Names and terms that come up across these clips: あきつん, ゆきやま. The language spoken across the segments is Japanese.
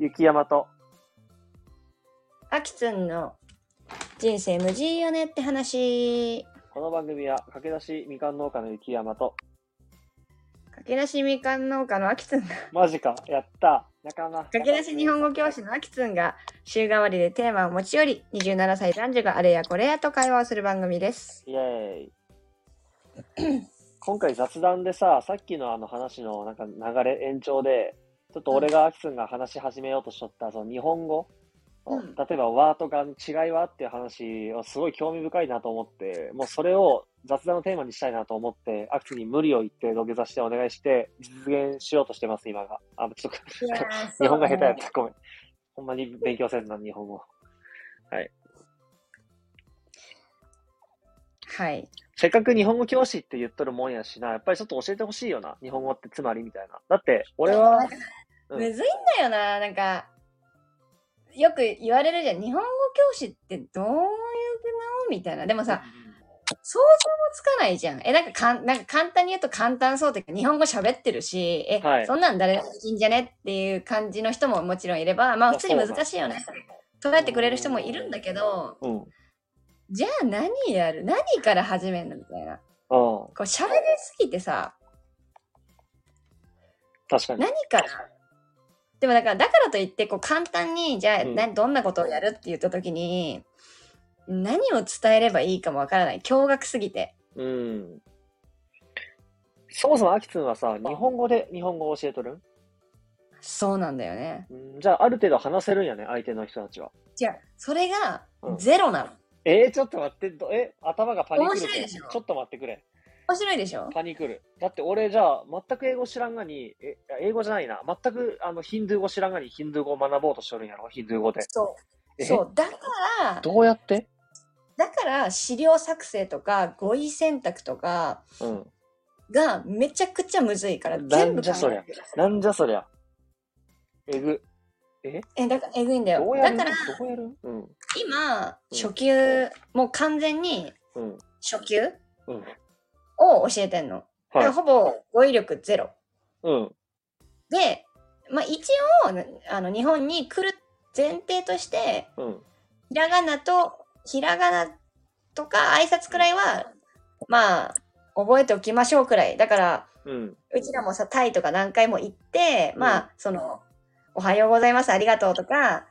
雪山とあきつんの人生無事よねって話。この番組は駆け出しみかん農家の雪山と駆け出しみかん農家のあきつんがマジかやった仲間駆け出し日本語教師のあきつんが週替わりでテーマを持ち寄り27歳男女があれやこれやと会話をする番組です。イエーイ今回雑談でさっきのあの話のなんか流れ延長でちょっと俺があきつんが話し始めようとしとったその日本語、うん、例えばワーとかの違いはっていう話をすごい興味深いなと思ってもうそれを雑談のテーマにしたいなと思ってあきつんに無理を言って土下座してお願いして実現しようとしてます今が。あちょっと日本が下手やったごめんほんまに勉強せんな日本語はいはいせっかく日本語教師って言っとるもんやしなやっぱりちょっと教えてほしいよな日本語ってつまりみたいな。だって俺はむずいんだよななんかよく言われるじゃん日本語教師ってどういうのみたいなでもさ、うん、想像もつかないじゃんなんか簡単に言うと簡単そうというか日本語喋ってるしはい、そんなん誰でもいいんじゃねっていう感じの人ももちろんいればまあ普通に難しいよね捉えてくれる人もいるんだけど、うんじゃあ何やる？何から始めるのみたいな。こう喋りすぎてさ、確かに。何から？でもだからといってこう簡単にじゃあ、うん、どんなことをやるって言った時に何を伝えればいいかもわからない。驚愕すぎて。うん。そもそもあきつんはさ、日本語を教えとる？そうなんだよね。うん、じゃあある程度話せるんやね相手の人たちは。じゃあそれがゼロなの。うんちょっと待って頭がパニクる。面白いでしょ。ちょっと待ってくれ。面白いでしょ。パニクる。だって俺じゃあ全く英語知らんがに英語じゃないな全くヒンドゥー語知らんがにヒンドゥー語を学ぼうとしてるんやろヒンドゥー語で。そうだからどうやって？だから資料作成とか語彙選択とかがめちゃくちゃむずいから全部考えてください。なんじゃそりゃ。えぐ。だからえぐいんだよ。だから今初級、もう完全に初級、を教えてんの。だからほぼ語彙力ゼロ。で、まあ、一応日本に来る前提として、ひらがなとか挨拶くらいはまあ覚えておきましょうくらい。だから、うちらもさタイとか何回も行って、まあその。おはようございますありがとうとか、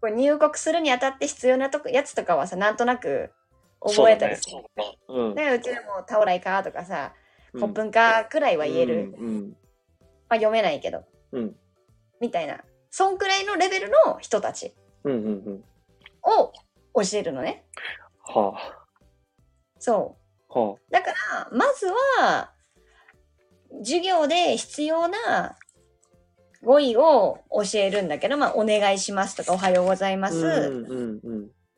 これ入国するにあたって必要なやつとかはさなんとなく覚えたりする。うちでもタオライかとかさコップンかくらいは言える、まあ、読めないけど、みたいなそんくらいのレベルの人たちを教えるのね、そう、だからまずは授業で必要な語彙を教えるんだけど、まあ、お願いしますとか、おはようございます。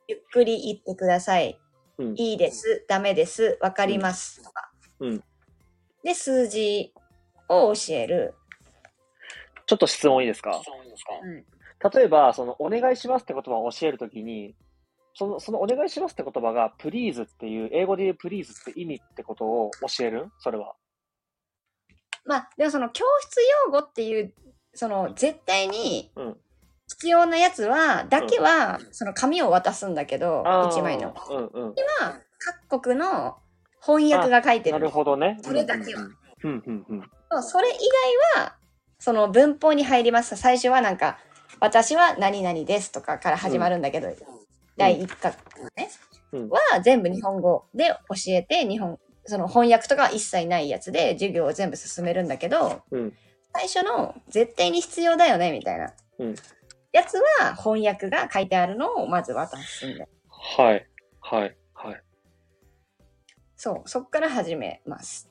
ゆっくり言ってください。いいです。ダメです。わかります。とか。で、数字を教える。ちょっと質問いいですか？例えば、その、お願いしますって言葉を教えるときに、そのお願いしますって言葉が、プリーズっていう、英語で言うプリーズって意味ってことを教える？それは。まあ、でもその、教室用語っていう、その絶対に必要なやつは、だけはその紙を渡すんだけど、1枚の。は各国の翻訳が書いてる。なるほどね。それだけは。それ以外はその文法に入ります。最初はなんか私は何々ですとかから始まるんだけど、第1課ね、は全部日本語で教えてその翻訳とかは一切ないやつで授業を全部進めるんだけど、最初の絶対に必要だよねみたいな、やつは翻訳が書いてあるのをまず渡すんで、はいそうそっから始めます。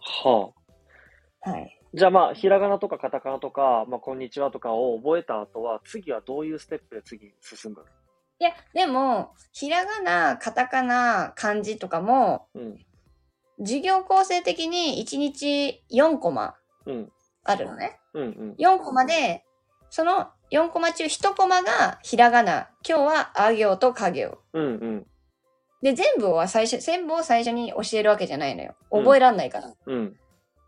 じゃあまあひらがなとかカタカナとか、まあ、こんにちはとかを覚えた後は次はどういうステップで次に進む？いやでもひらがなカタカナ漢字とかも、授業構成的に1日4コマ、あるのね、4コマでその4コマ中1コマがひらがな、今日はあ行とか行、で全部を最初に教えるわけじゃないのよ、覚えらんないから、今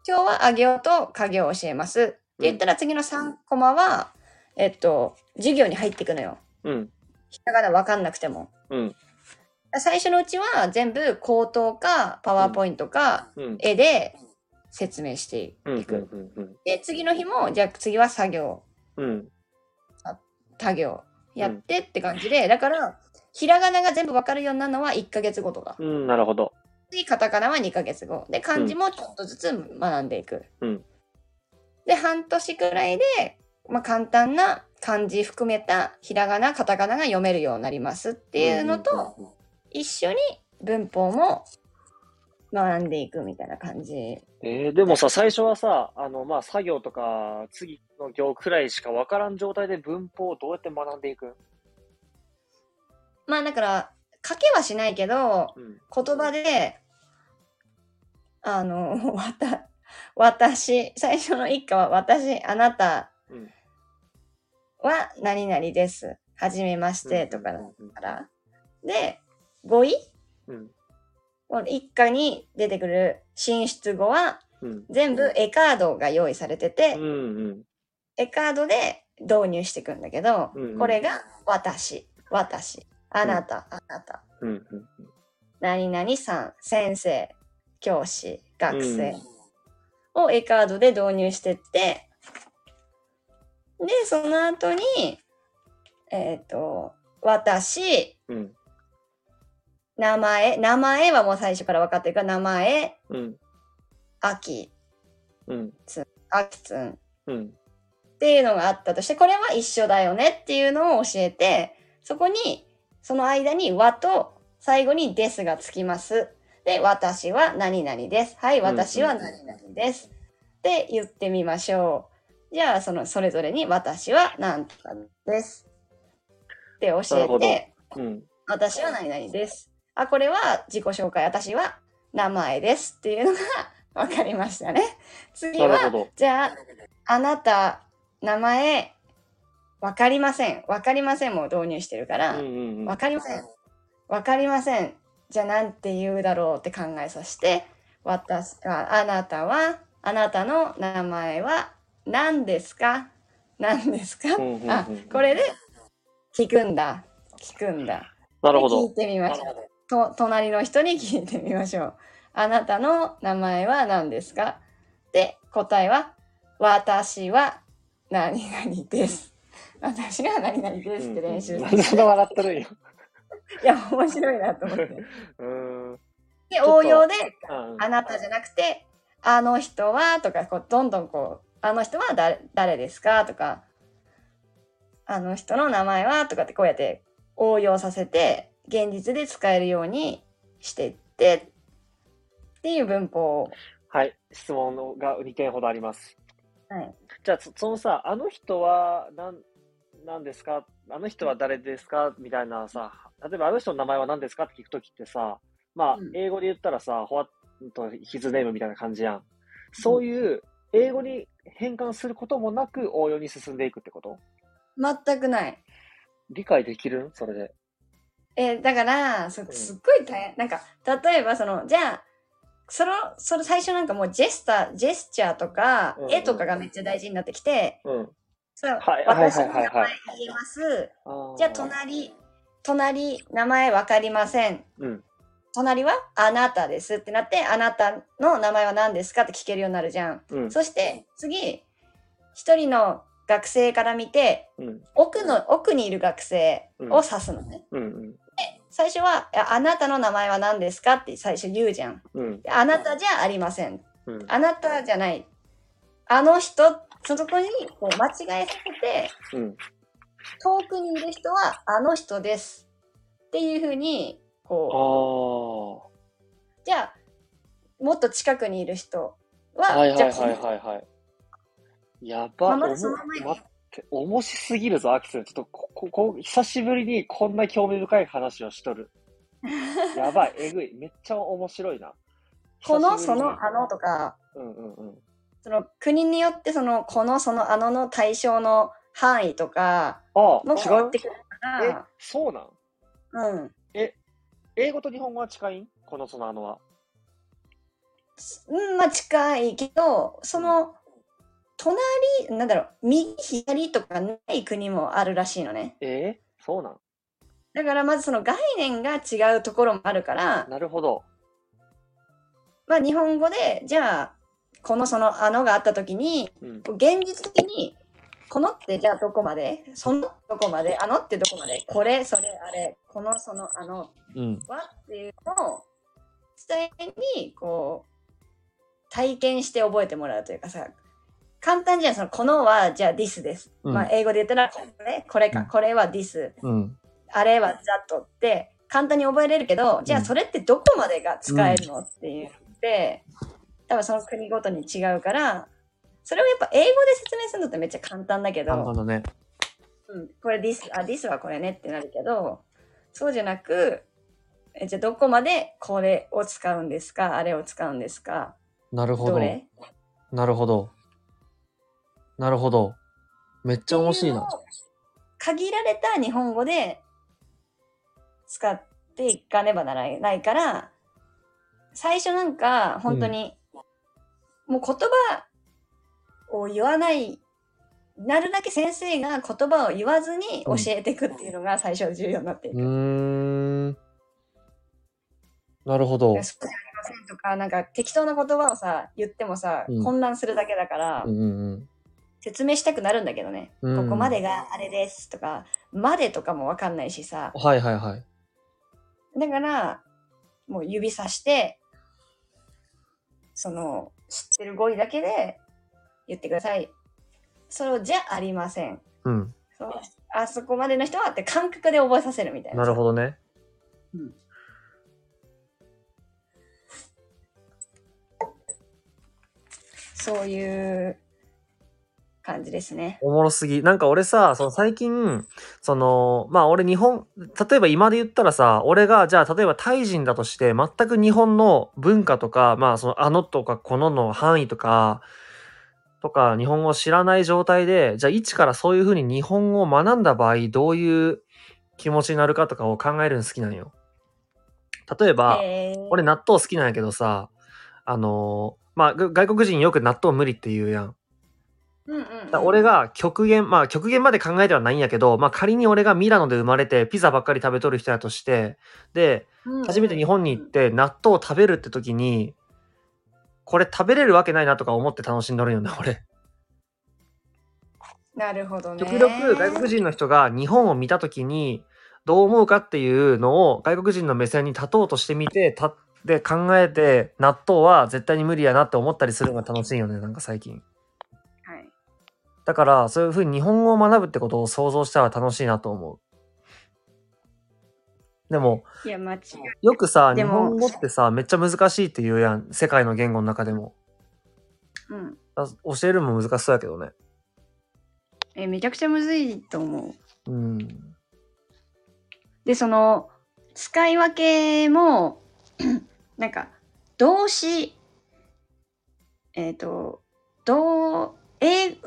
日はあ行とか行を教えますって言ったら次の3コマは、授業に入っていくのよ。うん。ひらがな分かんなくても。うん。最初のうちは全部口頭かパワーポイントか絵で説明していく。で次の日もじゃあ次は作業、うん、他業やってって感じで、だからひらがなが全部わかるようになるのは1ヶ月後とか、うん、なるほど。次カタカナは2ヶ月後で漢字もちょっとずつ学んでいく、うん、で半年くらいで、まあ、簡単な漢字含めたひらがなカタカナが読めるようになりますっていうのと、うんうんうん、一緒に文法も学んでいくみたいな感じ。でもさ、最初はさ、まあ、作業とか次の行くらいしか分からん状態で文法をどうやって学んでいく？まあだから書けはしないけど、うん、言葉で私最初の一家は私あなたは何々です。はじめましてとかだから、うんうんうん、で語彙、うん、一家に出てくる進出語は全部絵カードが用意されてて、うんうん、絵カードで導入していくんだけど、うんうん、これが私、あなた、うん、あなた、うんうん、何々さん、先生、教師、学生を絵カードで導入してって、でその後に私、うん名前はもう最初から分かってるから、名前、あき、つん、あきつんっていうのがあったとして、これは一緒だよねっていうのを教えて、そこに、その間に和と最後にですがつきます。で、私は何々です。はい、私は何々です。って言ってみましょう。じゃあ、それぞれに私は何とかです。って教えて、私は何々です。あ、これは自己紹介、私は名前ですっていうのが分かりましたね。次はじゃああなた名前分かりませんも導入してるから、うんうんうん、分かりませんじゃあなんて言うだろうって考えさせて、あなたの名前は何ですか、うんうんうん、あ、これで聞くんだ、なるほど、聞いてみましょうと、隣の人に聞いてみましょう。あなたの名前は何ですか？で、答えは、私は何々です。私は何々ですって練習して。そんな笑ってるよ。いや、面白いなと思って。で、応用で、あなたじゃなくて、あの人はとか、こうどんどんこう、あの人は誰ですかとか、あの人の名前はとかってこうやって応用させて、現実で使えるようにしていってっていう文法を。はい、質問が2点ほどあります。はい。じゃあそのさ、あの人は何ですか、あの人は誰ですかみたいなさ、例えばあの人の名前は何ですかって聞くときってさ、まあ、英語で言ったらさ、ホワットヒズネームみたいな感じやん。そういう英語に変換することもなく応用に進んでいくってこと？全くない。理解できる？それで。だからすっごい大変、なんか例えばじゃあその最初なんかもうジェスチャーとか、うんうん、絵とかがめっちゃ大事になってきて、うん、そう、はい、私の名前言います、はい、じゃあ隣名前わかりません、うん、隣はあなたですってなって、あなたの名前は何ですかって聞けるようになるじゃん、うん、そして次一人の学生から見て、うん、奥にいる学生を指すのね、うんうん、で最初はあなたの名前は何ですかって最初言うじゃん、うん、であなたじゃありません、うん、あなたじゃない、あの人、そこにこう間違えさせて、うん、遠くにいる人はあの人ですっていう風にこう、じゃあもっと近くにいる人は、はいはいはいはいはい、やば、待って、面白すぎるぞ、アキさん。ちょっと久しぶりにこんな興味深い話をしとる。やばい、えぐい、めっちゃ面白いな。この、その、あのとか、うんうんうん、国によってこの、その、あのの対象の範囲とかも変わってくるから。え、そうなん？うん。え、英語と日本語は近いん？この、その、あのは。うん、まあ近いけど、その、隣、なんだろう、右左とかない国もあるらしいのね。そうなん。だからまずその概念が違うところもあるから。なるほど。まあ日本語でじゃあこのそのあのがあった時に、現実的にこのってじゃあどこまで、そのどこまで、あのってどこまで、これそれあれ、このそのあのはっていうのを伝えにこう体験して覚えてもらうというかさ。簡単じゃん、そのこのはじゃあ this です、まあ英語で言ったらこれか、これは this、あれは that って簡単に覚えれるけど、じゃあそれってどこまでが使えるのって言って、多分その国ごとに違うから、それをやっぱ英語で説明するのってめっちゃ簡単だけど、簡単だね、これ this、this はこれねってなるけど、そうじゃなく、じゃあどこまでこれを使うんですか、あれを使うんですか、なるほど、どれ、なるほどなるほど。めっちゃ面白いな。限られた日本語で使っていかねばならないから、最初なんか本当に、もう言葉を言わない、なるだけ先生が言葉を言わずに教えていくっていうのが最初重要になっていく。なるほど。とかなんか適当な言葉をさ言ってもさ、混乱するだけだから、説明したくなるんだけどね、ここまでがあれですとかまでとかも分かんないしさ、はいはいはい、だからもう指さしてその知ってる語彙だけで言ってください、それをじゃありません、そう、あそこまでの人はって感覚で覚えさせるみたいな。なるほどね、そういう感じですね。おもろすぎ。なんか俺さ、その最近そのまあ俺日本、例えば今で言ったらさ、俺がじゃあ例えばタイ人だとして全く日本の文化とか、まあそのあのとかこのの範囲とか日本語を知らない状態で、じゃあ一からそういう風に日本語を学んだ場合どういう気持ちになるかとかを考えるの好きなんよ。例えば俺納豆好きなんやけどさ、まあ、外国人よく納豆無理って言うやん。俺が極限まで考えてはないんやけど、まあ、仮に俺がミラノで生まれてピザばっかり食べとる人やとして、で、初めて日本に行って納豆を食べるって時に、これ食べれるわけないなとか思って楽しんどるよね、俺。なるほどね。極力外国人の人が日本を見た時にどう思うかっていうのを外国人の目線に立とうとしてみて、で考えて納豆は絶対に無理やなって思ったりするのが楽しいよね、なんか最近。はい。だからそういう風に日本語を学ぶってことを想像したら楽しいなと思う。でもいや間違いよくさ、日本語ってさめっちゃ難しいって言うやん、世界の言語の中でも。教えるのも難しそうやけどね。めちゃくちゃむずいと思う。でその使い分けもなんか動詞、う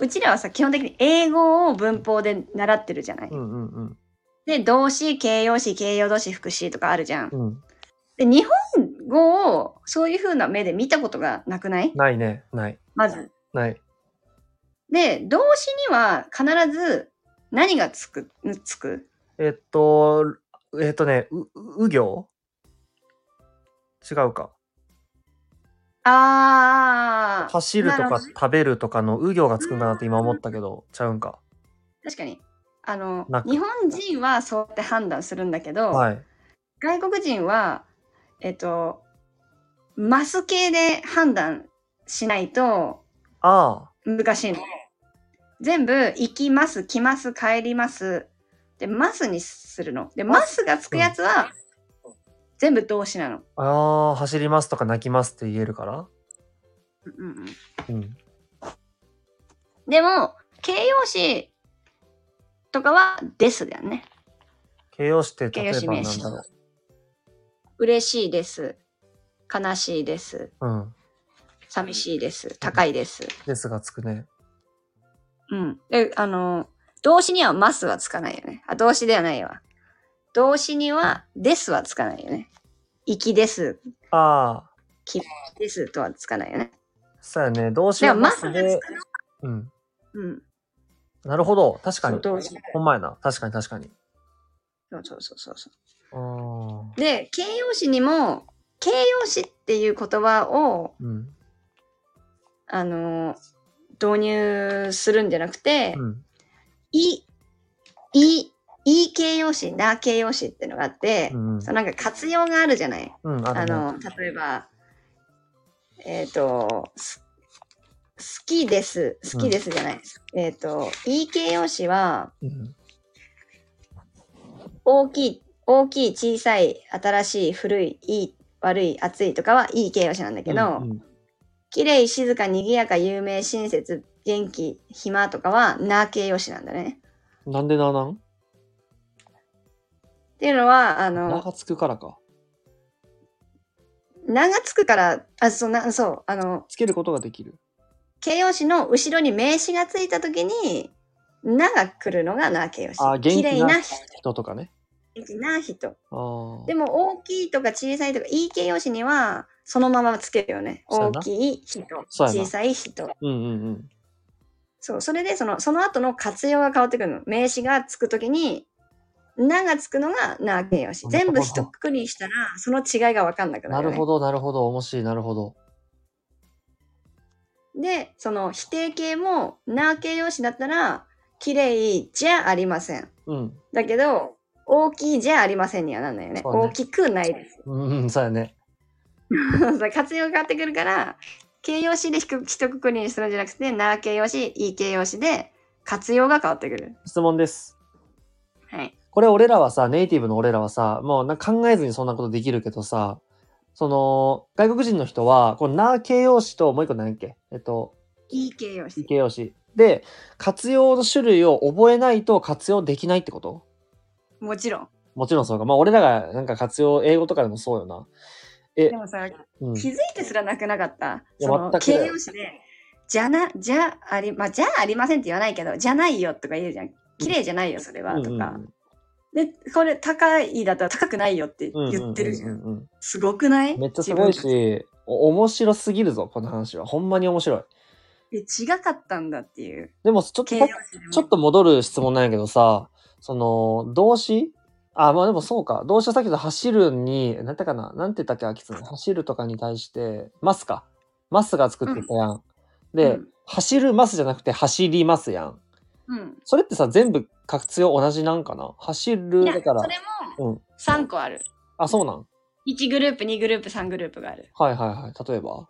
ちらはさ基本的に英語を文法で習ってるじゃない、で動詞、形容詞、形容動詞、副詞とかあるじゃん、で日本語をそういう風な目で見たことがなくない？ないね、ないまずない。で動詞には必ず何がつくう行？違うか。走るとか食べるとかのう行がつくんだなって今思ったけど、ちゃうんか。確かに日本人はそうやって判断するんだけど、外国人はマス系で判断しないと難しいの。全部行きます、来ます、帰りますでマスにするの。でマスがつくやつは、全部動詞なの。走りますとか泣きますって言えるから。でも形容詞とかはですだよね。形容詞って例えばなんだろう。嬉しいです。悲しいです。寂しいです。高いです。ですがつくね。で動詞にはますはつかないよね。あ、動詞ではないわ。動詞にはですはつかないよね。行きです。来ですとはつかないよね。そうやね。動詞はますでうん。うん。なるほど。確かに。ほんまやな。確かに。そう。あー。で、形容詞にも、形容詞っていう言葉を、うん、導入するんじゃなくて、うん、いい形容詞、な形容詞っていうのがあって、うん、そのなんか活用があるじゃない、うん、例えば、好きですじゃない、うん、いい形容詞は、うん、大きい、小さい、新しい、古い、いい、悪い、暑いとかはいい形容詞なんだけど、うんうん、きれい、静か、にぎやか、有名、親切、元気、暇とかはな形容詞なんだね。なんでななん？っていうのは名がつくからか。名がつくからつけることができる。形容詞の後ろに名詞がついたときに名が来るのが名形容詞。あ、元気な人とかね。元気な人。あ、でも大きいとか小さいとかいい形容詞にはそのままつけるよね。大きい人、小さい人。うんうんうん。そう、それでその後の活用が変わってくるの。名詞がつくときに名がつくのが名形容詞。全部ひとくくりしたらその違いが分かんなくなるよね。なるほど面白い。なるほど。で、その否定形も名形容詞だったらきれいじゃありません、うん、だけど大きいじゃありませんにはなんないよ ね。大きくないです。うん、そうやね。活用が変わってくるから形容詞でひとくくりにするんじゃなくて名形容詞、いい形容詞で活用が変わってくる。質問です。はい。これ俺らはさ、ネイティブの俺らはさ、もうなんか考えずにそんなことできるけどさ、その外国人の人はこのな形容詞ともう一個何やっけ、いい形容詞、いい形容詞で活用の種類を覚えないと活用できないってこと？もちろんそうか。まあ俺らがなんか活用、英語とかでもそうよな。でもさ、うん、気づいてすらなくなかった。形容詞でじゃありませんって言わないけど、じゃないよとか言うじゃん。綺麗じゃないよそれは、うん、とか。でこれ高いだったら高くないよって言ってるじゃん。うんうんうんうん、すごくない？めっちゃすごいし、面白すぎるぞこの話は。ほんまに面白い。違かったんだっていう。でもちょっと戻る質問なんやけどさ、その動詞？あ、まあでもそうか。動詞はさっきの走るに何てかな、なんて言ったっけ、あきつの走るとかに対してますか。ますが作ってたやん。うん、で、うん、走るますじゃなくて走りますやん。うん、それってさ全部活用同じなんかな。走るだからそれも3個ある、うん、あ、そうなん。1グループ、2グループ、3グループがある。はいはいはい。例えば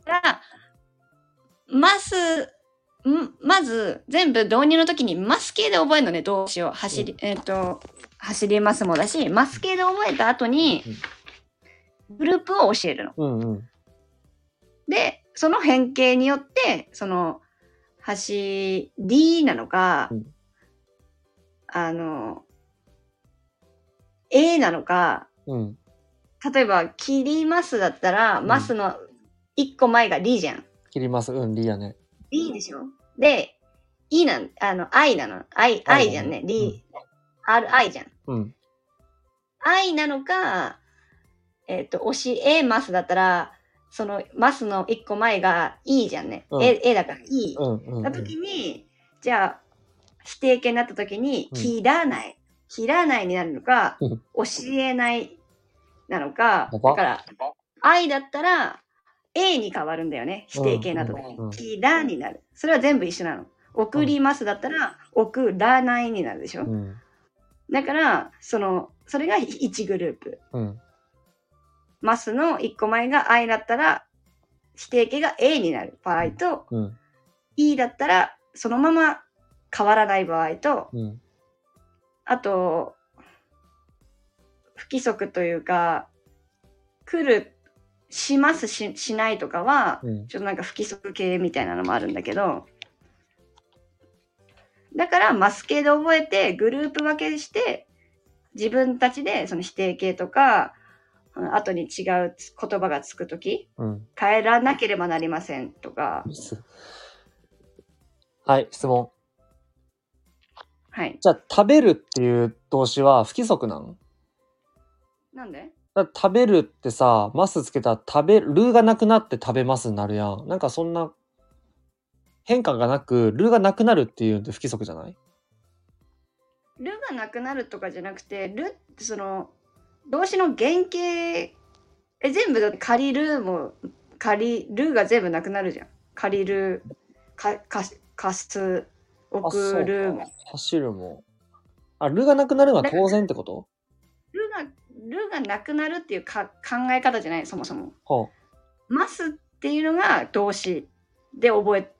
まず全部導入の時にます系で覚えるのね、動詞を。走り、うん、走りますもだし、ます系で覚えた後にグループを教えるの、うんうん、でその変形によってその走りなのか、うん、なのか、うん、例えば切りますだったら、うん、ますの一個前がりじゃん。切ります、うん、りやね。りでしょ。で、いなん、I なの、I じゃんね、り、うん、RI じゃん。うん、I なのか、教えますだったら、そのますの一個前がいいじゃんね、うん、A だからいい、うんうんうん、だときにじゃあ否定形になったときに切らないになるのか、うん、教えないなのか、だからIだったら A に変わるんだよね、否定形になったときに、うんうん、切らになる。それは全部一緒なの。送りますだったら送らないになるでしょ、うん、だからそれが1グループ、うん、ますの1個前が I だったら否定形が A になる場合と、うんうん、E だったらそのまま変わらない場合と、うん、あと不規則というか来るします しないとかは、うん、ちょっとなんか不規則系みたいなのもあるんだけど、だからます系で覚えてグループ分けして自分たちでその否定形とか後に違う言葉がつくとき、うん、変えらなければなりませんとか。はい、質問。はい。じゃあ食べるっていう動詞は不規則なの？なんで？だから食べるってさ、ますつけたら食べるがなくなって食べますになるやん。なんかそんな変化がなくルーがなくなるっていうのって不規則じゃない？ルーがなくなるとかじゃなくて、ルーってその動詞の原型全部だって借りるも借りるが全部なくなるじゃん。借りる、貸す、送るも走るも、あ、ルーがなくなるのは当然ってこと？ルーがなくなるっていうか考え方じゃない、そもそも。はあ、ますっていうのが動詞で覚え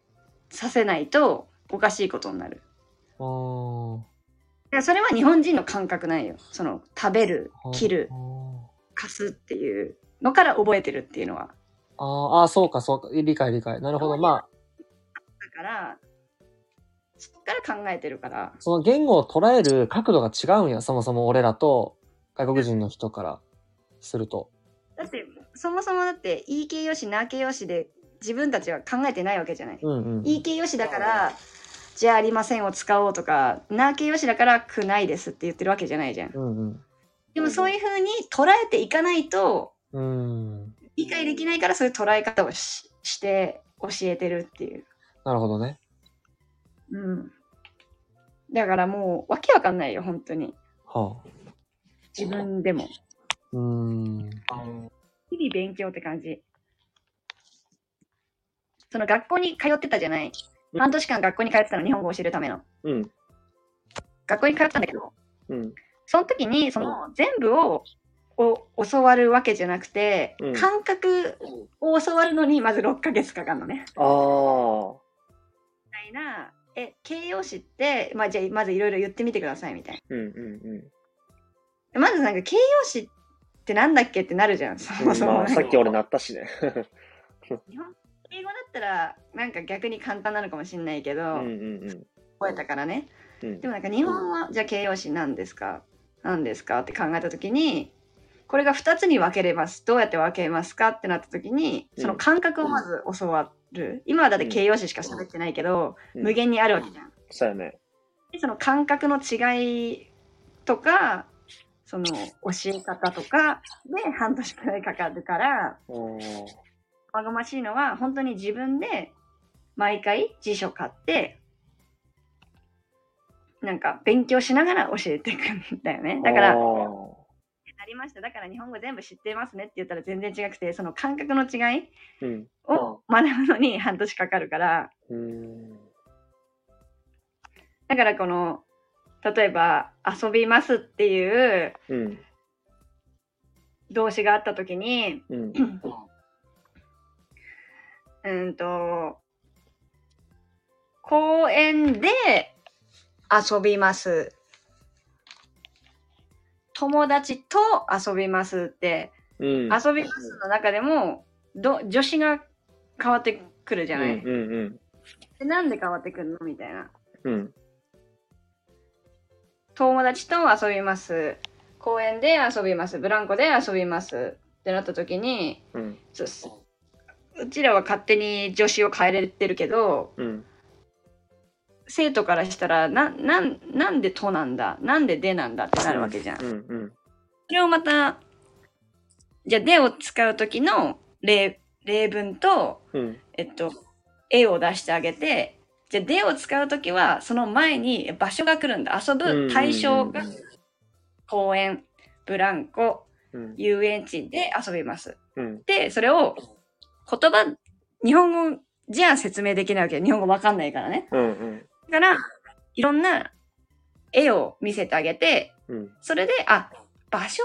させないとおかしいことになる。はあ、それは日本人の感覚ないよ。その食べる、切る、はあ、貸すっていうのから覚えてるっていうのは。ああ、そうかそうか、理解、なるほど。まあだからそこから考えてるから、その言語を捉える角度が違うんや、そもそも俺らと外国人の人からすると。だってそもそもだっていい形容詞な形容詞で自分たちは考えてないわけじゃない、うんうん、いい形容詞だからじゃありませんを使おうとか、な形容詞だからくないですって言ってるわけじゃないじゃん、うんうん、でもそういう風に捉えていかないと、うん、理解できないから、そういう捉え方を して教えてるっていう。なるほどね。うん、だからもうわけわかんないよ本当に、はあ、自分でも日々勉強って感じ。その学校に通ってたじゃない、うん、半年間学校に通ってたの、日本語を教えるための、うん、学校に通ったんだけど、うん、その時にその全部を教わるわけじゃなくて、うん、感覚を教わるのにまず6ヶ月かかるのね。ああ。形容詞って、まあ、じゃあまずいろいろ言ってみてくださいみたいな、うんうんうん、まずなんか形容詞ってなんだっけってなるじゃん、そもそも、まあ、さっき俺なったしね日本英語だったらなんか逆に簡単なのかもしれないけど、うんうんうん、覚えたからね、うん、でもなんか日本は、うん、じゃあ形容詞なんですかって考えた時に、これが2つに分けれます、どうやって分けますかってなった時に、その感覚をまず教わって、うん、今はだって形容詞しか喋ってないけど、うん、無限にあるわけじゃん。そうやね。で、その感覚の違いとか、その教え方とかで半年くらいかかるから、まがましいのは本当に自分で毎回辞書買って、なんか勉強しながら教えていくんだよね。だから、ありました。だから日本語全部知ってますねって言ったら全然違くて、その感覚の違いを学ぶのに半年かかるから、うん、だからこの例えば遊びますっていう動詞があった時に、うん、公園で遊びます。友達と遊びますって、うん、遊びますの中でも助詞が変わってくるじゃない、うんうんうん、でなんで変わってくるのみたいな、うん、友達と遊びます、公園で遊びます、ブランコで遊びますってなった時に、うん、うちらは勝手に助詞を変えれてるけど、うん、生徒からしたらなんでとなんだ、なんででなんだってなるわけじゃん、うんうん、それをまたじゃあでを使う時の例文と、うん、絵を出してあげて、じゃあでを使う時はその前に場所が来るんだ、遊ぶ対象が公園、ブランコ、うん、遊園地で遊びます、うん、でそれを言葉日本語じゃあ説明できないわけ、日本語わかんないからね、うんうん、だからいろんな絵を見せてあげて、うん、それで場所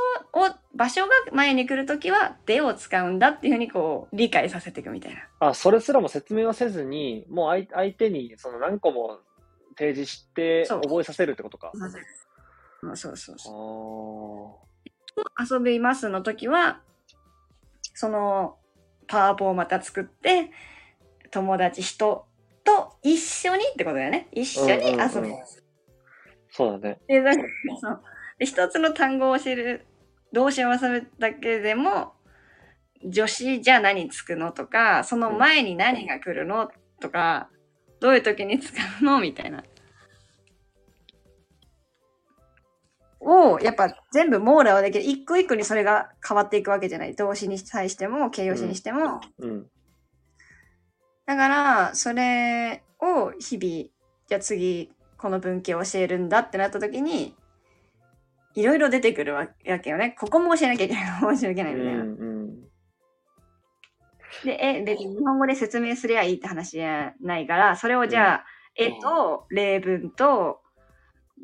が前に来るときはでを使うんだっていうふうにこう理解させていくみたいな。あ、それすらも説明はせずにもう相手にその何個も提示して覚えさせるってことか。そう。遊びますの時はそのパワポをまた作って友達人と一緒にってことだよね。一緒に遊びます、うんうんうん、そうだね。でだそうで一つの単語を教える動詞を遊ぶだけでも助詞じゃあ何つくのとか、その前に何が来るのとか、どういう時に使うのみたいなをやっぱ全部網羅はできる、一個一個にそれが変わっていくわけじゃない、動詞に対しても形容詞にしても、うんうん、だからそれをを日々、じゃあ次この文系を教えるんだってなった時にいろいろ出てくるわけよね。ここも教えなきゃいけない、ここも教えなきゃいけないみたいな、うんうん、で別に日本語で説明すればいいって話じゃないから、それをじゃあ、うん、絵と例文と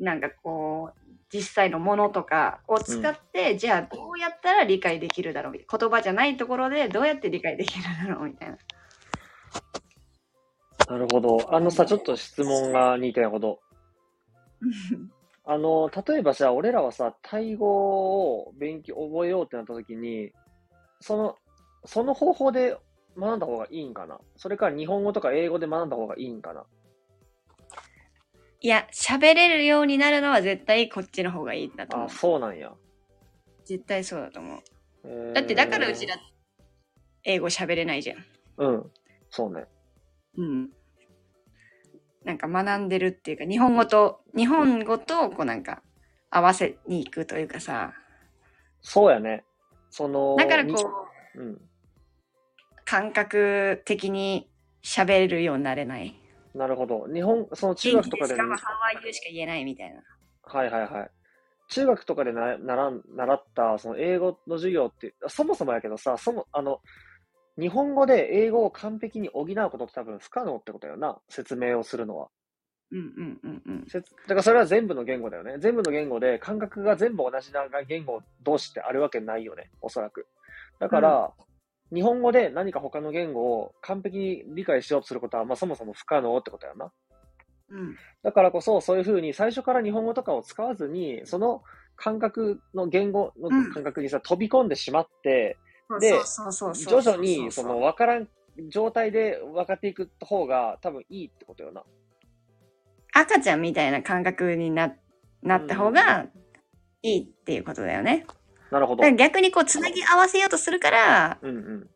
なんかこう実際のものとかを使って、うん、じゃあどうやったら理解できるだろうみたいな、言葉じゃないところでどうやって理解できるだろうみたいな。なるほど。ちょっと質問が2点ほど。例えばさ、俺らはさ、タイ語を覚えようってなった時に、その方法で学んだ方がいいんかな？それから日本語とか英語で学んだ方がいいんかな？いや、喋れるようになるのは絶対こっちの方がいいんだと思う。あ、そうなんや。絶対そうだと思う。だってだからうちら英語喋れないじゃん。うん、そうね。うん、なんか学んでるっていうか、日本語とこうなんか合わせに行くというかさ。そうやね。だからこう、うん、感覚的に喋るようになれない。なるほど。その中学とかで。しかもハワイ語しか言えないみたいな。はいはいはい。中学とかで習ったその英語の授業って、そもそもやけどさ、日本語で英語を完璧に補うことって多分不可能ってことよな、説明をするのは。うんうんうんうん。だからそれは全部の言語だよね。全部の言語で感覚が全部同じな言語同士ってあるわけないよね、おそらく。だから、うん、日本語で何か他の言語を完璧に理解しようとすることは、まあ、そもそも不可能ってことよな。うん。だからこそそういうふうに最初から日本語とかを使わずに、その感覚の言語の感覚にさ、飛び込んでしまって、で、徐々にその分からん状態で分かっていく方が多分いいってことよな。赤ちゃんみたいな感覚になった方がいいっていうことだよね。なるほど。だから逆にこうつなぎ合わせようとするから、うんうん、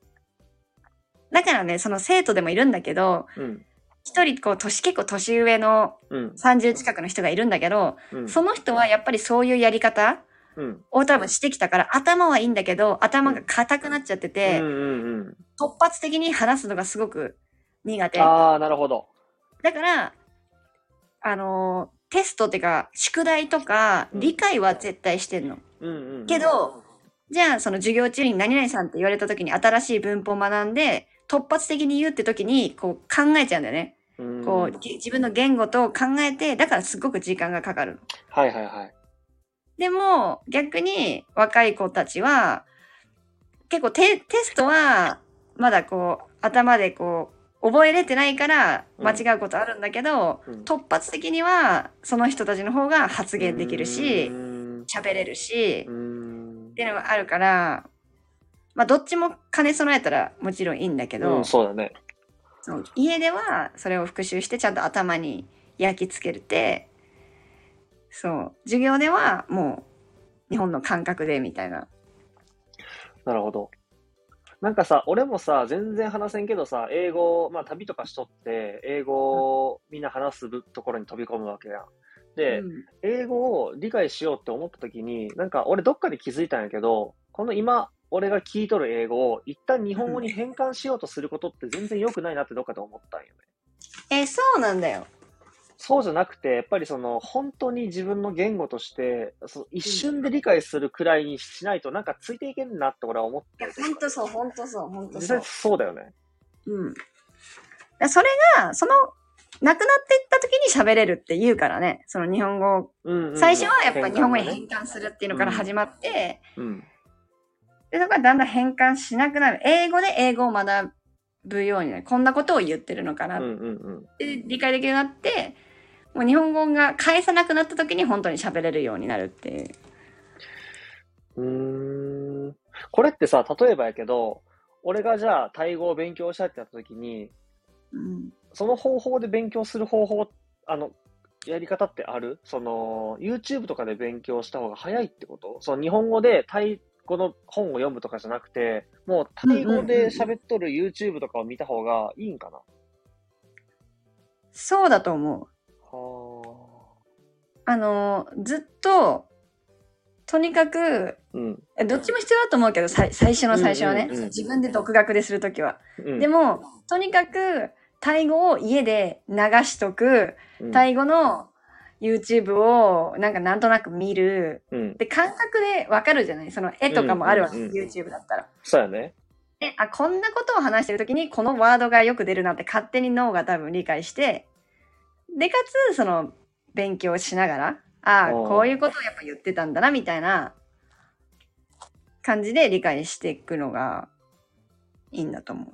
だからね、その生徒でもいるんだけど、うん、一人こう結構年上の30近くの人がいるんだけど、うん、その人はやっぱりそういうやり方を多分してきたから、頭はいいんだけど、頭が硬くなっちゃってて、うんうんうん、突発的に話すのがすごく苦手。ああ、なるほど。だから、テストっていうか、宿題とか、理解は絶対してんの。うんうんうん、けど、じゃあ、その授業中に何々さんって言われた時に新しい文法を学んで、突発的に言うって時に、こう考えちゃうんだよね。こう、自分の言語と考えて、だからすごく時間がかかるの。はいはいはい。でも逆に若い子たちは結構テストはまだこう頭でこう覚えれてないから間違うことあるんだけど、うん、突発的にはその人たちの方が発言できるし喋れるしっていうのがあるから、まあ、どっちも兼ね備えたらもちろんいいんだけど、うん、そうだね。そう、家ではそれを復習してちゃんと頭に焼き付けて、そう、授業ではもう日本の感覚でみたいな。なるほど。なんかさ、俺もさ、全然話せんけどさ、英語、まあ旅とかしとって、英語をみんな話すところに飛び込むわけやん。で、うん、英語を理解しようって思った時に、なんか俺どっかで気づいたんやけど、この今、俺が聞いとる英語を一旦日本語に変換しようとすることって全然良くないなってどっかで思ったんよね。そうなんだよ。そうじゃなくて、やっぱり本当に自分の言語として、一瞬で理解するくらいにしないと、なんかついていけんなって俺は思ってる。本当そう、本当そう、本当そう。実際そうだよね。うん。それが、なくなっていった時に喋れるって言うからね、その日本語、うんうん、最初はやっぱ日本語に変換するっていうのから始まって、うんうん、で、だからだんだん変換しなくなる。英語で英語を学ぶようになる。こんなことを言ってるのかなって、うんうんうん、理解できるようになって、もう日本語が返さなくなった時に本当に喋れるようになるっていう。これってさ、例えばやけど、俺がじゃあタイ語を勉強したいってなった時に、うん、その方法で勉強する方法、やり方ってある？YouTube とかで勉強した方が早いってこと？日本語でタイ語の本を読むとかじゃなくて、もうタイ語で喋っとる YouTube とかを見た方がいいんかな？そうだと思う。ずっととにかく、うん、どっちも必要だと思うけど、最初はね、うんうんうん、自分で独学でするときは、うん、でもとにかくタイ語を家で流しとく、うん、タイ語の YouTube をなんとなく見る、うん、で感覚でわかるじゃない、その絵とかもあるわけ、うんうんうん、YouTube だったらそうやね。で、あ、こんなことを話してるときにこのワードがよく出るなって勝手に脳が多分理解して、でかつその勉強しながら、ああこういうことをやっぱ言ってたんだなみたいな感じで理解していくのがいいんだと思う。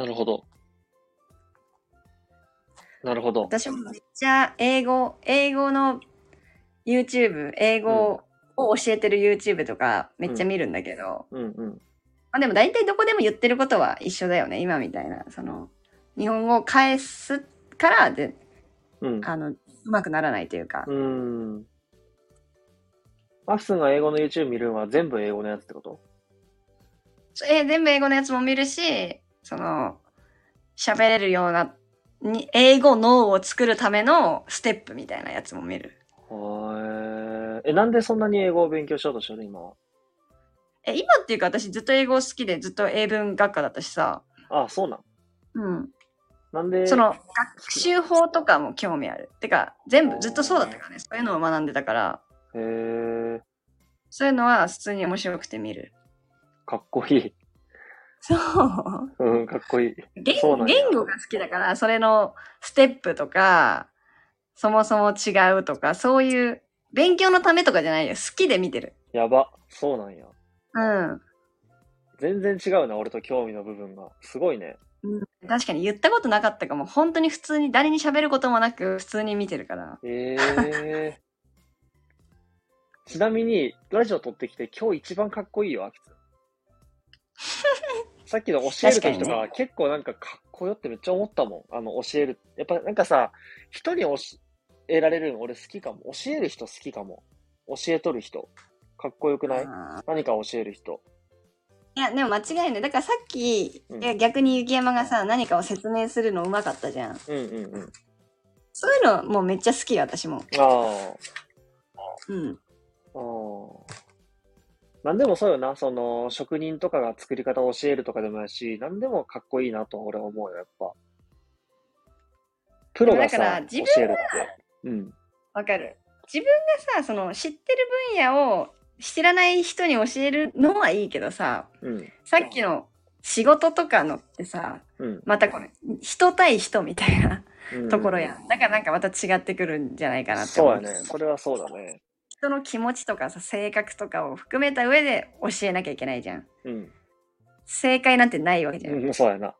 なるほどなるほど。私もめっちゃ英語の YouTube、 英語を教えてる YouTube とかめっちゃ見るんだけど、うんうんうん、まあ、でも大体どこでも言ってることは一緒だよね。今みたいなその日本語を返すからで、うん、うまくならないというか。アスが英語の YouTube 見るのは全部英語のやつってこと？全部英語のやつも見るし、その喋れるようなに英語脳を作るためのステップみたいなやつも見る。なんでそんなに英語を勉強しようとしてるの今は？今っていうか私ずっと英語好きでずっと英文学科だったしさ。あ、そうなん。うん。なんでその学習法とかも興味ある。てか全部ずっとそうだったからね。そういうのを学んでたから。へえ。そういうのは普通に面白くて見る。かっこいい。そう。うん、かっこいい。言語が好きだから、それのステップとか、そもそも違うとか、そういう勉強のためとかじゃないよ。好きで見てる。やば。そうなんや。うん。全然違うな、俺と興味の部分が。すごいね。うん、確かに言ったことなかったかも。本当に普通に誰に喋ることもなく、普通に見てるから。ちなみに、ラジオ撮ってきて、今日一番かっこいいよ、アキツ。さっきの教える時とか、結構かっこよってめっちゃ思ったもん。教える。やっぱさ、人に教えられるの俺好きかも。教える人好きかも。教えとる人。かっこよくない？何か教える人。いや、でも間違いない。だからさっき、うん、逆に雪山がさ、何かを説明するのうまかったじゃん。うんうんうん。そういうのもうめっちゃ好きよ、私も。ああ。うん。ああ。なんでもそうよな、その職人とかが作り方を教えるとかでもやし、なんでもかっこいいなと俺は思うよ、やっぱ。プロがさ、だから自分が教えるって。うん。わかる。自分がさ、その知ってる分野を知らない人に教えるのはいいけどさ、うん、さっきの仕事とかのってさ、うん、またこれ、人対人みたいなところや、うん。だからまた違ってくるんじゃないかなって思う。そうだね。それはそうだね。人の気持ちとかさ、性格とかを含めた上で教えなきゃいけないじゃん、うん、正解なんてないわけじゃん、うん、そうやな。だ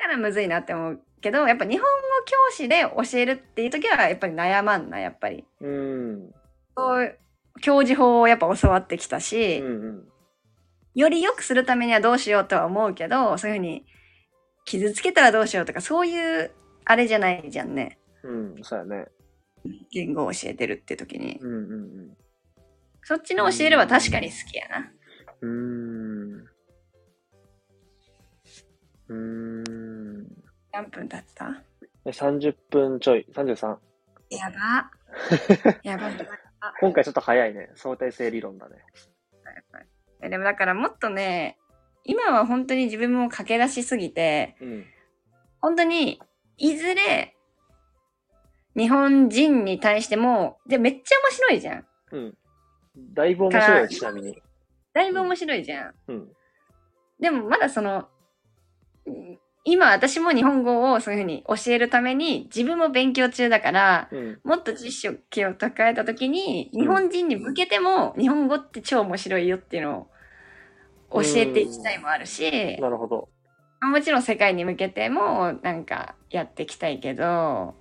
からむずいなって思うけど、やっぱ日本語教師で教えるっていう時はやっぱり悩まんな、やっぱり、うん、そう教授法をやっぱ教わってきたし、うんうん、より良くするためにはどうしようとは思うけど、そういうふうに傷つけたらどうしようとかそういうあれじゃないじゃんね、うん、そうやね。言語を教えてるって時に、うんうんうん、そっちの教えるは確かに好きやな。何分経った？30分ちょい、33。やば。やばい。今回ちょっと早いね。相対性理論だね。でもだからもっとね、今は本当に自分も駆け出しすぎて、うん、本当にいずれ日本人に対しても、でめっちゃ面白いじゃん。うん。だいぶ面白いよ、ちなみに。だいぶ面白いじゃん。うん。でもまだその、今私も日本語をそういうふうに教えるために自分も勉強中だから、うん、もっと知識を蓄えたときに、日本人に向けても、日本語って超面白いよっていうのを教えていきたいもあるし、なるほど。もちろん世界に向けても、やっていきたいけど、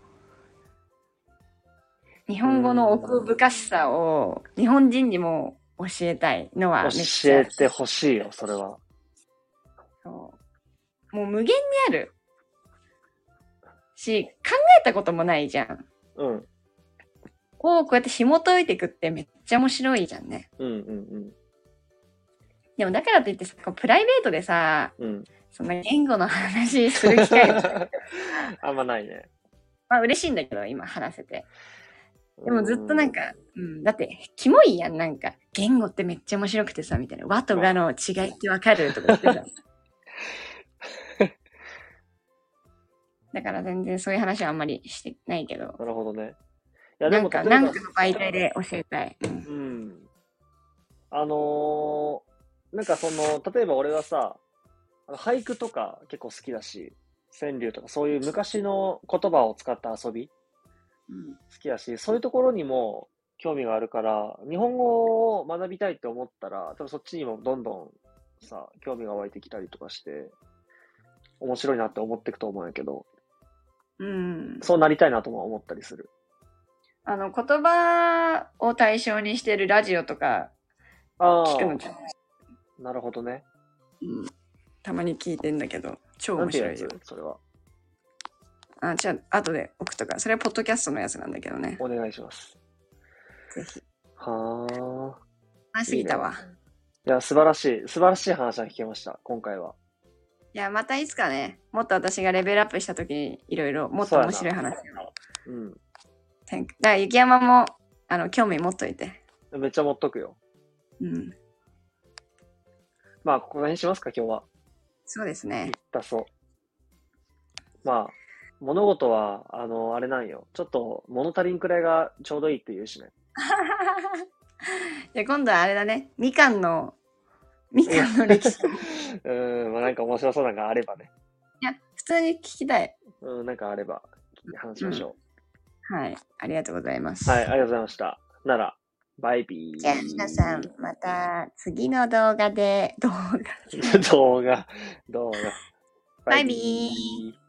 日本語の奥深しさを日本人にも教えたいのはめっちゃ教えてほしいよ、それは。そう。もう無限にあるし、考えたこともないじゃん。うん。こうやって紐解いていくってめっちゃ面白いじゃんね。うんうんうん。でもだからといってさ、プライベートでさ、うん、そんな言語の話する機会あんまないね。まあ嬉しいんだけど、今話せて。でもずっとうん、だってキモいやん、言語ってめっちゃ面白くてさみたいな、和と和の違いってわかるとか言ってただから全然そういう話はあんまりしてないけど。なるほどね。いやでもなんかの媒体で教えたい。うん。なんかその例えば俺はさ、俳句とか結構好きだし、川柳とかそういう昔の言葉を使った遊び、うん、好きだし、そういうところにも興味があるから、日本語を学びたいって思ったら、多分そっちにもどんどんさ興味が湧いてきたりとかして、面白いなって思っていくと思うんやけど、うん、そうなりたいなとも思ったりする。言葉を対象にしてるラジオとか聞くのかな。なるほどね。うん。たまに聞いてんだけど、超面白いよ。それは。あ、じゃあ後で置くとか、それはポッドキャストのやつなんだけどね。お願いします。ぜひ。はあ。話しすぎたわ。いいね。いや、素晴らしい話が聞けました、今回は。いや、またいつかね、もっと私がレベルアップしたときにいろいろもっと面白い話を。うん。だから雪山も興味持っといて。めっちゃ持っとくよ。うん。まあここら辺しますか今日は。そうですね。だそう。まあ物事はあれなんよ。ちょっと物足りんくらいがちょうどいいって言うしね。いや今度はあれだね。みかんの歴史。まあなんか面白そうなのがあればね。いや普通に聞きたい。なんかあれば話しましょう。うんはい、ありがとうございます。はい、ありがとうございました。なら、バイビー。じゃあ、皆さん、また次の動画で。動画。バイビー。